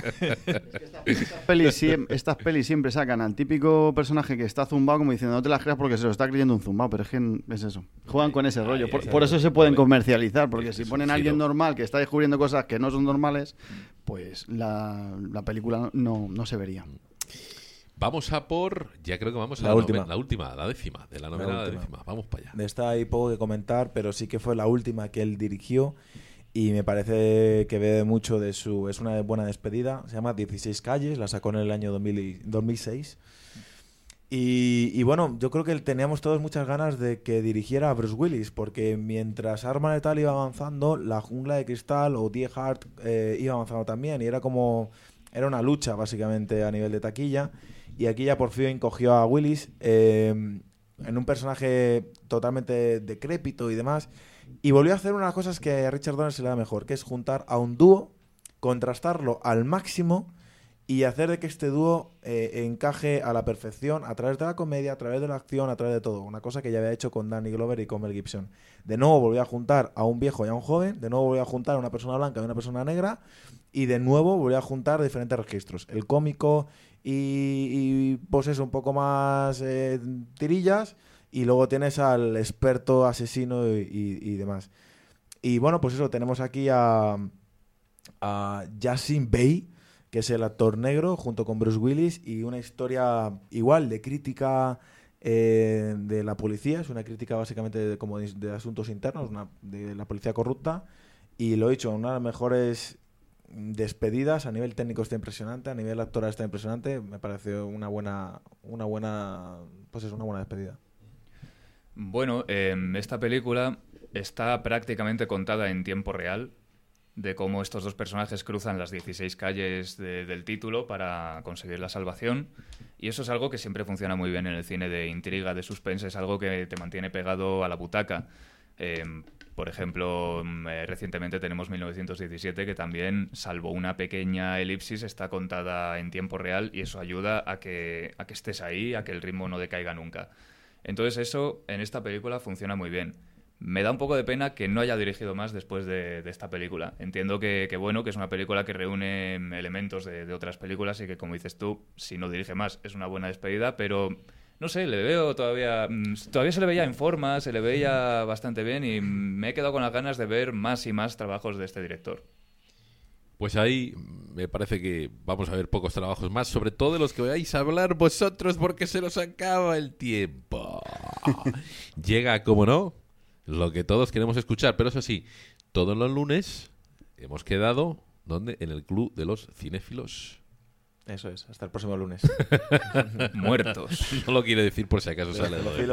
Estas pelis siempre sacan al típico personaje que está zumbado como diciendo no te las creas porque se lo está creyendo un zumbado. Pero es que es eso. Juegan con ese rollo. Por eso se pueden comercializar. Porque si ponen a alguien normal que está descubriendo cosas que no son normales, pues la película no se vería. Vamos a por... ya creo que vamos a la última, la décima. De la novena a la décima. Vamos para allá. De esta hay poco que comentar, pero sí que fue la última que él dirigió y me parece que ve mucho de su... es una buena despedida. Se llama 16 Calles, la sacó en el año 2006. Y bueno, yo creo que teníamos todos muchas ganas de que dirigiera a Bruce Willis, porque mientras Arma Letal iba avanzando, La Jungla de Cristal o Die Hard iba avanzando también. Y era como... era una lucha, básicamente, a nivel de taquilla. Y aquí ya por fin cogió a Willis en un personaje totalmente decrépito y demás. Y volvió a hacer unas cosas que a Richard Donner se le da mejor, que es juntar a un dúo, contrastarlo al máximo y hacer de que este dúo encaje a la perfección a través de la comedia, a través de la acción, a través de todo. Una cosa que ya había hecho con Danny Glover y con Mel Gibson. De nuevo volvió a juntar a un viejo y a un joven. De nuevo volvió a juntar a una persona blanca y a una persona negra. Y de nuevo volvió a juntar diferentes registros. El cómico... y pues es un poco más tirillas, y luego tienes al experto asesino y demás. Y bueno, pues eso, tenemos aquí a Jasin Bey, que es el actor negro, junto con Bruce Willis, y una historia igual de crítica de la policía. Es una crítica básicamente de asuntos internos, de la policía corrupta. Y lo he dicho, una de las mejores despedidas. A nivel técnico está impresionante, a nivel actoral está impresionante. Me pareció una buena despedida. Bueno, esta película está prácticamente contada en tiempo real, de cómo estos dos personajes cruzan las 16 calles del título para conseguir la salvación. Y eso es algo que siempre funciona muy bien en el cine de intriga, de suspense. Es algo que te mantiene pegado a la butaca. Por ejemplo, recientemente tenemos 1917, que también, salvo una pequeña elipsis, está contada en tiempo real, y eso ayuda a que estés ahí, a que el ritmo no decaiga nunca. Entonces eso en esta película funciona muy bien. Me da un poco de pena que no haya dirigido más después de esta película. Entiendo que es una película que reúne elementos de otras películas y que, como dices tú, si no dirige más es una buena despedida, pero no sé, le veo todavía se le veía en forma, se le veía bastante bien, y me he quedado con las ganas de ver más y más trabajos de este director. Pues ahí me parece que vamos a ver pocos trabajos más, sobre todo de los que vais a hablar vosotros, porque se nos acaba el tiempo. Llega, como no, lo que todos queremos escuchar, pero eso sí, todos los lunes hemos quedado, ¿dónde? En el Club de los Cinéfilos. Eso es, hasta el próximo lunes. Muertos. No lo quiero decir por si acaso sale.